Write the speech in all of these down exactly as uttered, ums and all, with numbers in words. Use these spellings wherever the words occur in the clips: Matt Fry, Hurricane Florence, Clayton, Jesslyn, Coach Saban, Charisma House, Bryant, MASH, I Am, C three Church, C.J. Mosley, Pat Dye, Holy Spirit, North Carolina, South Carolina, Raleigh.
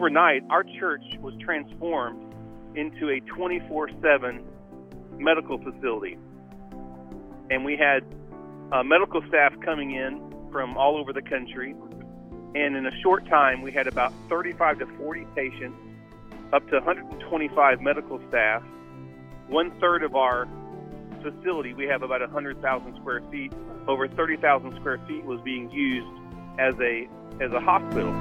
overnight, our church was transformed into a twenty-four seven medical facility. And we had uh, medical staff coming in from all over the country. And in a short time, we had about thirty-five to forty patients, up to one hundred twenty-five medical staff. One third of our facility, we have about one hundred thousand square feet. Over thirty thousand square feet was being used as a as a hospital.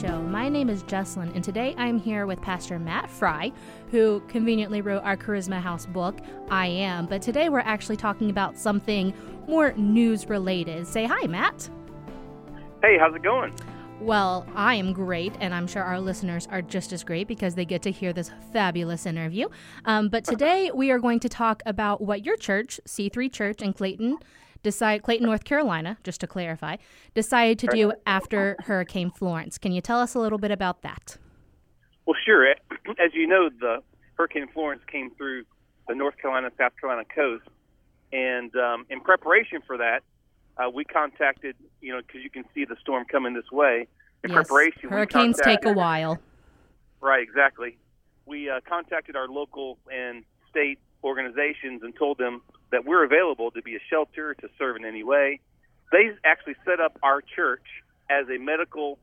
Show. My name is Jesslyn, and today I'm here with Pastor Matt Fry, who conveniently wrote our Charisma House book, I Am. But today we're actually talking about something more news-related. Say hi, Matt. Hey, how's it going? Well, I am great, and I'm sure our listeners are just as great because they get to hear this fabulous interview. Um, but today we are going to talk about what your church, C three Church in Clayton, Decide, Clayton, North Carolina, just to clarify, decided to do after Hurricane Florence. Can you tell us a little bit about that? Well, sure. As you know, the Hurricane Florence came through the North Carolina, South Carolina coast, and um, in preparation for that, uh, we contacted, you know, because you can see the storm coming this way. In yes. preparation, hurricanes we take a while. Right, exactly. We uh, contacted our local and state organizations and told them that we're available to be a shelter, to serve in any way. They actually set up our church as a medical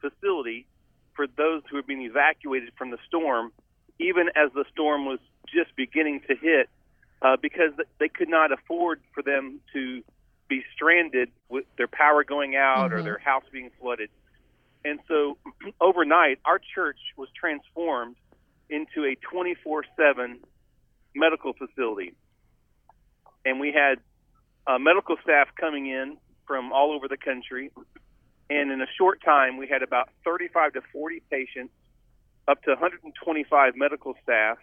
facility for those who have been evacuated from the storm, even as the storm was just beginning to hit, uh, because they could not afford for them to be stranded with their power going out mm-hmm. or their house being flooded. And so overnight, our church was transformed into a twenty-four seven medical facility. And we had uh, medical staff coming in from all over the country. And in a short time, we had about thirty-five to forty patients, up to one hundred twenty-five medical staff.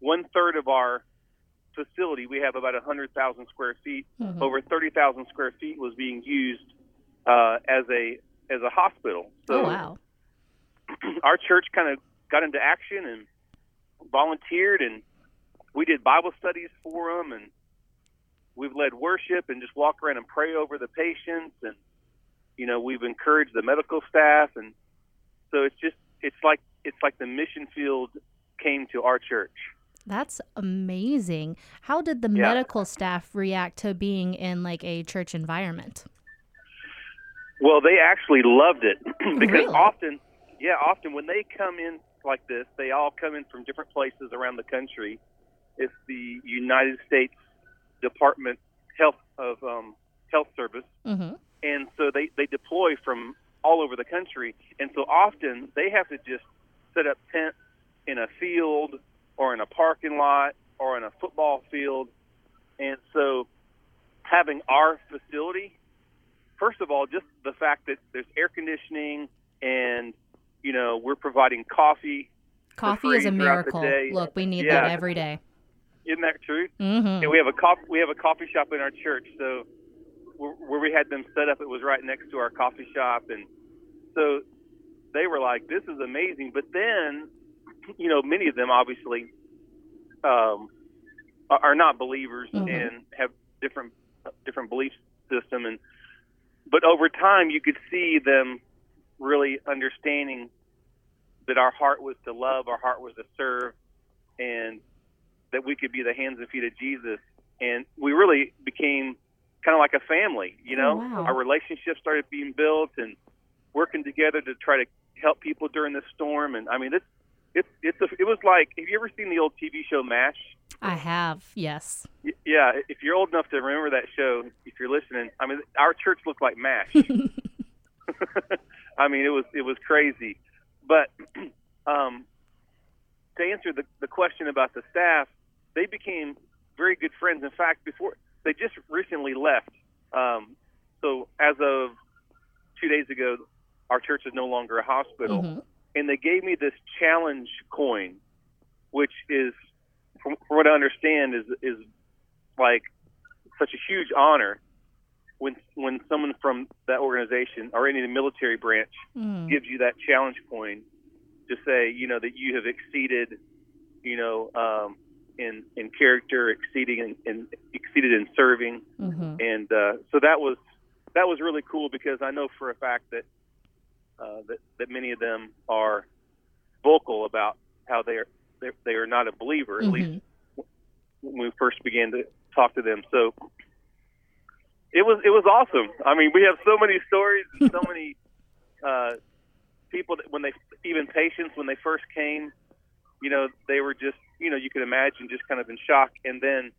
One third of our facility, we have about one hundred thousand square feet. Mm-hmm. Over thirty thousand square feet was being used uh, as a as a hospital. So oh, wow. Our church kind of got into action and volunteered, and we did Bible studies for them, and we've led worship and just walk around and pray over the patients. And, you know, we've encouraged the medical staff. And so it's just, it's like, it's like the mission field came to our church. That's amazing. How did the yeah. medical staff react to being in like a church environment? Well, they actually loved it because really? often, yeah, often when they come in like this, they all come in from different places around the country. It's the United States Department Health of um, Health Service, mm-hmm. and so they, they deploy from all over the country, and so often they have to just set up tents in a field or in a parking lot or in a football field, and so having our facility, first of all, just the fact that there's air conditioning and, you know, we're providing coffee. Coffee is a miracle. Look, we need yeah. that every day. Isn't that true? Mm-hmm. And we have a coffee we have a coffee shop in our church. So where, where we had them set up, it was right next to our coffee shop, and so they were like, "This is amazing." But then, you know, many of them obviously um, are, are not believers mm-hmm. and have different different belief system, and but over time, you could see them really understanding that our heart was to love, our heart was to serve, and that we could be the hands and feet of Jesus. And we really became kind of like a family, you know? Oh, wow. Our relationship started being built and working together to try to help people during the storm. And I mean, it's, it's, it's a, it was like, have you ever seen the old T V show MASH? I have, yes. Yeah, if you're old enough to remember that show, if you're listening, I mean, our church looked like MASH. I mean, it was, it was crazy. But um, to answer the, the question about the staff, they became very good friends. In fact, before they just recently left. Um, so as of two days ago, our church is no longer a hospital. Mm-hmm. And they gave me this challenge coin, which is, from, from what I understand, is is like such a huge honor. when when someone from that organization or any of the military branch mm. gives you that challenge coin to say, you know, that you have exceeded, you know, um, in in character, exceeding and exceeded in serving, mm-hmm. and uh, so that was that was really cool, because I know for a fact that uh, that that many of them are vocal about how they are they, they are not a believer, at mm-hmm. least when we first began to talk to them. So it was it was awesome. I mean, we have so many stories and so many uh, people that when they even patients when they first came, you know, they were just, you know, you could imagine just kind of in shock. And then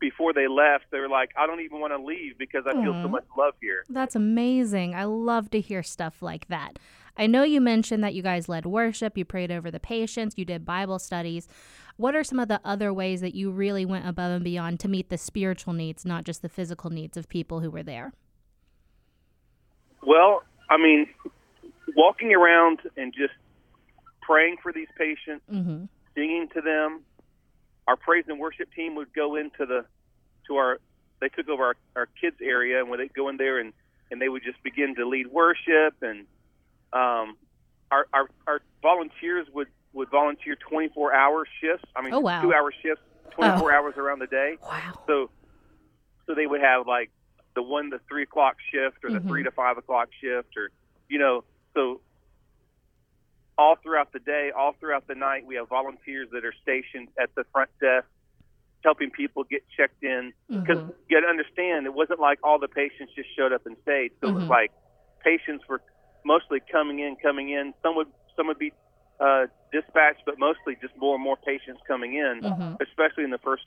before they left, they were like, I don't even want to leave because I feel Aww. So much love here. That's amazing. I love to hear stuff like that. I know you mentioned that you guys led worship, you prayed over the patients, you did Bible studies. What are some of the other ways that you really went above and beyond to meet the spiritual needs, not just the physical needs of people who were there? Well, I mean, walking around and just praying for these patients, mm-hmm. singing to them. Our praise and worship team would go into the, to our, they took over our, our kids area, and when they go in there and, and they would just begin to lead worship, and um, our, our our volunteers would, would volunteer twenty-four hour shifts. I mean, oh, wow. two hour shifts, twenty-four oh. hours around the day. Wow. So, so they would have like the one to three o'clock shift, or the mm-hmm. three to five o'clock shift, or, you know, so all throughout the day, all throughout the night, we have volunteers that are stationed at the front desk helping people get checked in. Because mm-hmm. you got to understand, it wasn't like all the patients just showed up and stayed. So mm-hmm. it was like patients were mostly coming in, coming in. Some would some would be uh, dispatched, but mostly just more and more patients coming in, mm-hmm. especially in the first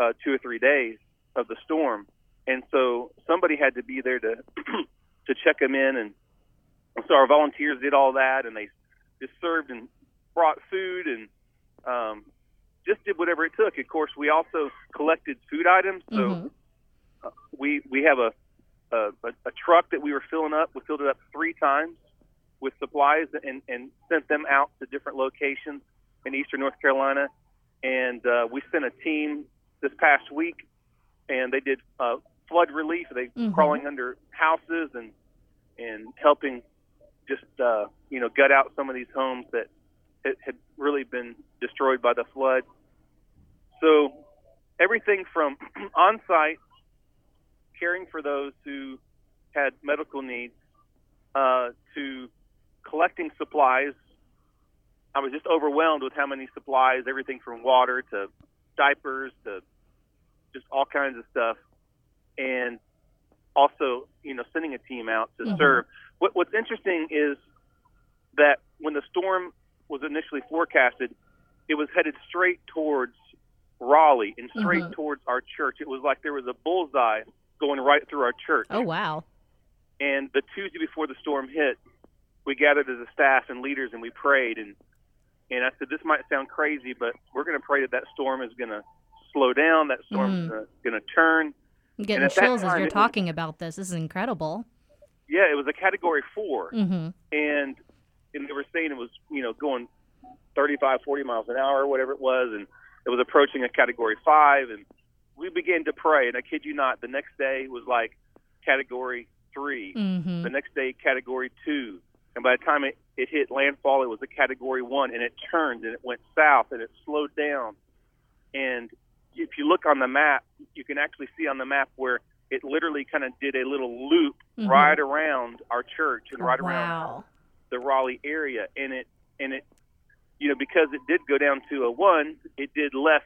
uh, two or three days of the storm. And so somebody had to be there to to check them in. And so our volunteers did all that, and they just served and brought food, and um, just did whatever it took. Of course, we also collected food items. So mm-hmm. uh, we we have a, a a truck that we were filling up. We filled it up three times with supplies, and, and sent them out to different locations in eastern North Carolina. And uh, we sent a team this past week, and they did uh, flood relief. They mm-hmm. crawling under houses and and helping just, uh, you know, gut out some of these homes that had really been destroyed by the flood. So everything from on-site, caring for those who had medical needs, uh, to collecting supplies. I was just overwhelmed with how many supplies, everything from water to diapers to just all kinds of stuff. And also, you know, sending a team out to mm-hmm. serve. What, what's interesting is that when the storm was initially forecasted, it was headed straight towards Raleigh and straight mm-hmm. towards our church. It was like there was a bullseye going right through our church. Oh, wow. And the Tuesday before the storm hit, we gathered as a staff and leaders, and we prayed. And, and I said, this might sound crazy, but we're going to pray that that storm is going to slow down, that storm mm. is going to turn. I'm getting chills time, as you're talking was, about this. This is incredible. Yeah, it was a Category four, mm-hmm. and and they were saying it was, you know, going thirty-five, forty miles an hour, whatever it was, and it was approaching a Category five, and we began to pray, and I kid you not, the next day was like Category three, mm-hmm. the next day Category two, and by the time it, it hit landfall, it was a Category one, and it turned, and it went south, and it slowed down, and if you look on the map, you can actually see on the map where it literally kind of did a little loop mm-hmm. right around our church and right wow. around the Raleigh area. And it, and it, you know, because it did go down to a one, it did less,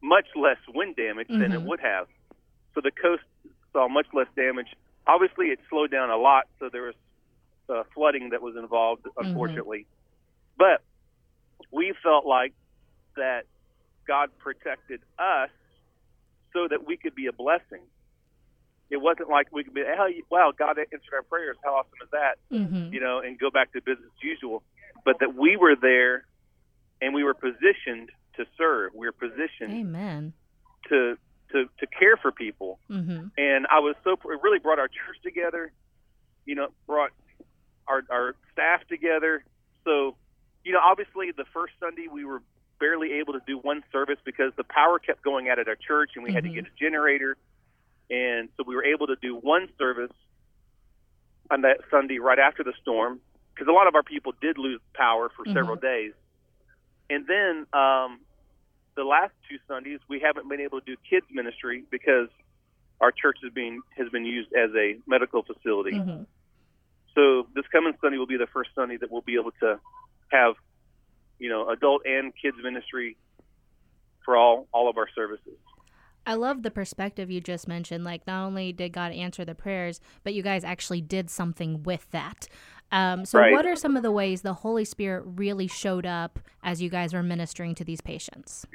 much less wind damage mm-hmm. than it would have. So the coast saw much less damage. Obviously, it slowed down a lot, so there was uh, flooding that was involved, unfortunately. Mm-hmm. But we felt like that God protected us so that we could be a blessing. It wasn't like we could be, oh, wow, God answered our prayers. How awesome is that? Mm-hmm. You know, and go back to business as usual. But that we were there, and we were positioned to serve. We were positioned Amen. to to to care for people. Mm-hmm. And I was so it really brought our church together. You know, brought our our staff together. So, you know, obviously the first Sunday we were barely able to do one service because the power kept going out at our church, and we mm-hmm. had to get a generator. And so we were able to do one service on that Sunday right after the storm, because a lot of our people did lose power for mm-hmm. several days. And then um, the last two Sundays, we haven't been able to do kids ministry because our church has been, has been used as a medical facility. Mm-hmm. So this coming Sunday will be the first Sunday that we'll be able to have, you know, adult and kids ministry for all, all of our services. I love the perspective you just mentioned. Like, not only did God answer the prayers, but you guys actually did something with that. Um, so right. What are some of the ways the Holy Spirit really showed up as you guys were ministering to these patients?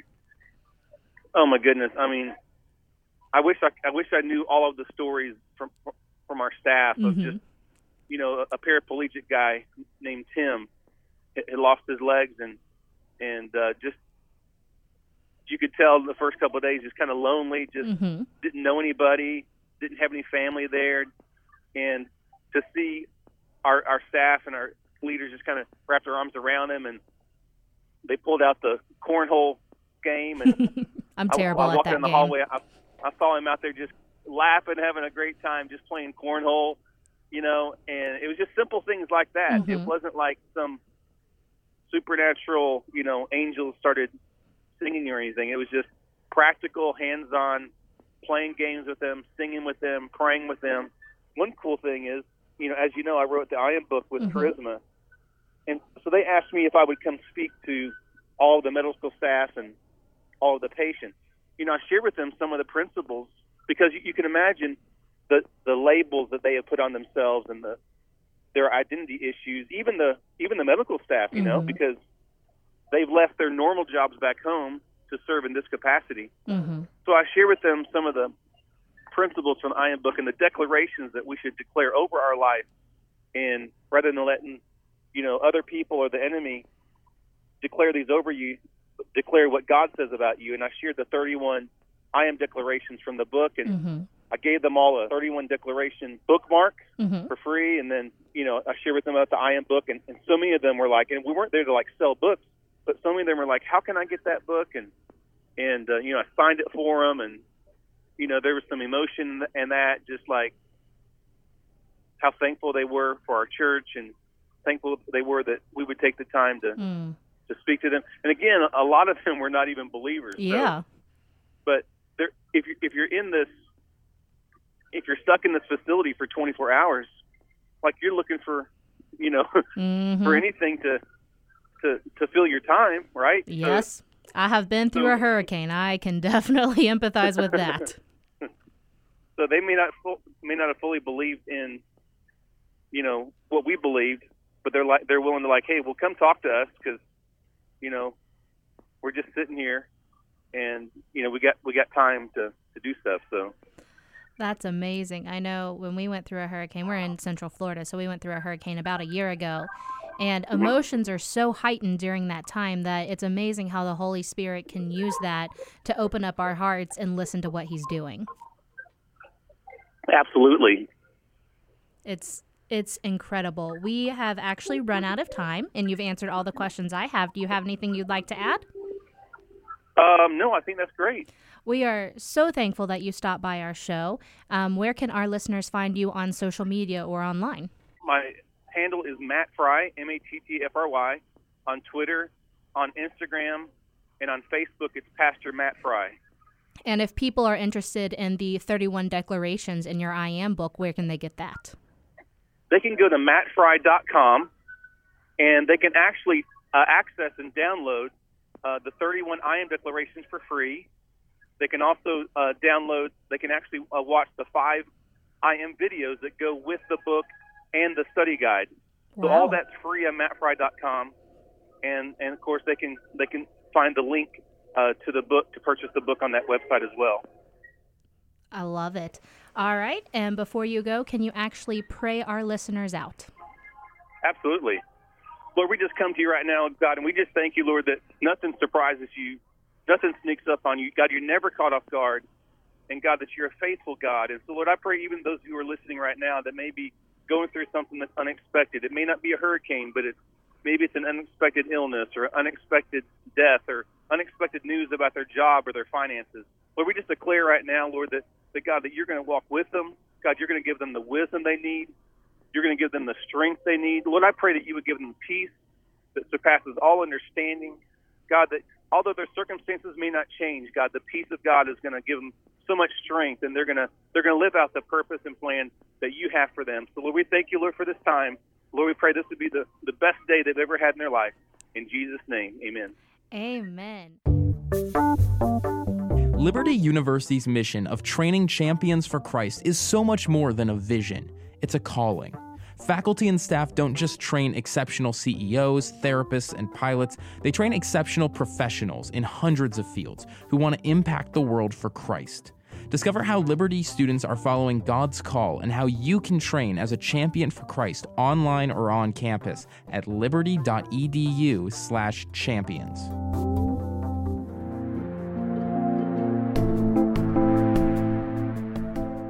Oh, my goodness. I mean, I wish I, I wish I knew all of the stories from from our staff of mm-hmm. just, you know, a paraplegic guy named Tim had lost his legs and, and uh, just, you could tell the first couple of days, just kind of lonely, just mm-hmm. didn't know anybody, didn't have any family there. And to see our, our staff and our leaders just kind of wrap their arms around him, and they pulled out the cornhole game. And I'm I, terrible I, I walked at that in the game. Hallway. I, I saw him out there just laughing, having a great time, just playing cornhole, you know, and it was just simple things like that. Mm-hmm. It wasn't like some supernatural, you know, angels started singing or anything. It was just practical, hands-on, playing games with them, singing with them, praying with them. One cool thing is, you know, as you know, I wrote the I Am book with mm-hmm. Charisma, and so they asked me if I would come speak to all the medical staff and all the patients. You know, I shared with them some of the principles, because you, you can imagine the the labels that they have put on themselves and the their identity issues, even the even the medical staff, you mm-hmm. know, because they've left their normal jobs back home to serve in this capacity. Mm-hmm. So I share with them some of the principles from the I Am book and the declarations that we should declare over our life, and rather than letting, you know, other people or the enemy declare these over you, declare what God says about you. And I shared the thirty-one I Am declarations from the book, and mm-hmm. I gave them all a thirty-one declaration bookmark mm-hmm. for free. And then, you know, I shared with them about the I Am book, and, and so many of them were like, and we weren't there to like sell books, but so many of them were like, how can I get that book? And, and uh, you know, I signed it for them. And, you know, there was some emotion in that, just like how thankful they were for our church, and thankful they were that we would take the time to mm. to speak to them. And, again, a lot of them were not even believers. Yeah. So, but there, if, you, if you're in this, if you're stuck in this facility for twenty-four hours, like you're looking for, you know, mm-hmm. for anything to – To, to fill your time, right? Yes. So, I have been through so, a hurricane. I can definitely empathize with that. So they may not may not have fully believed in, you know, what we believed, but they're like they're willing to like, hey, well, come talk to us, because, you know, we're just sitting here, and, you know, we got we got time to, to do stuff. So that's amazing. I know when we went through a hurricane, we're in Central Florida, so we went through a hurricane about a year ago. And emotions are so heightened during that time that it's amazing how the Holy Spirit can use that to open up our hearts and listen to what he's doing. Absolutely. It's it's incredible. We have actually run out of time, and you've answered all the questions I have. Do you have anything you'd like to add? Um, no, I think that's great. We are so thankful that you stopped by our show. Um, where can our listeners find you on social media or online? My handle is Matt Fry, M A T T F R Y, on Twitter, on Instagram, and on Facebook, it's Pastor Matt Fry. And if people are interested in the thirty-one declarations in your I Am book, where can they get that? They can go to matt fry dot com, and they can actually uh, access and download uh, the thirty-one I Am declarations for free. They can also uh, download, they can actually uh, watch the five I Am videos that go with the book and the study guide. So wow. All that's free on matt fry dot com. And, and of course, they can they can find the link uh, to the book, to purchase the book on that website as well. I love it. All right. And before you go, can you actually pray our listeners out? Absolutely. Lord, we just come to you right now, God, and we just thank you, Lord, that nothing surprises you. Nothing sneaks up on you. God, you're never caught off guard. And God, that you're a faithful God. And so, Lord, I pray even those who are listening right now that may be going through something that's unexpected. It may not be a hurricane, but it's, maybe it's an unexpected illness or unexpected death or unexpected news about their job or their finances. Lord, we just declare right now, Lord, that that, God, that you're going to walk with them. God, you're going to give them the wisdom they need. You're going to give them the strength they need. Lord, I pray that you would give them peace that surpasses all understanding. God, that although their circumstances may not change, God, the peace of God is going to give them so much strength, and they're going to they're going to live out the purpose and plan that you have for them. So, Lord, we thank you, Lord, for this time. Lord, we pray this would be the, the best day they've ever had in their life. In Jesus' name, amen. Amen. Liberty University's mission of training champions for Christ is so much more than a vision. It's a calling. Faculty and staff don't just train exceptional C E Os, therapists, and pilots. They train exceptional professionals in hundreds of fields who want to impact the world for Christ. Discover how Liberty students are following God's call and how you can train as a champion for Christ online or on campus at liberty.edu slash champions.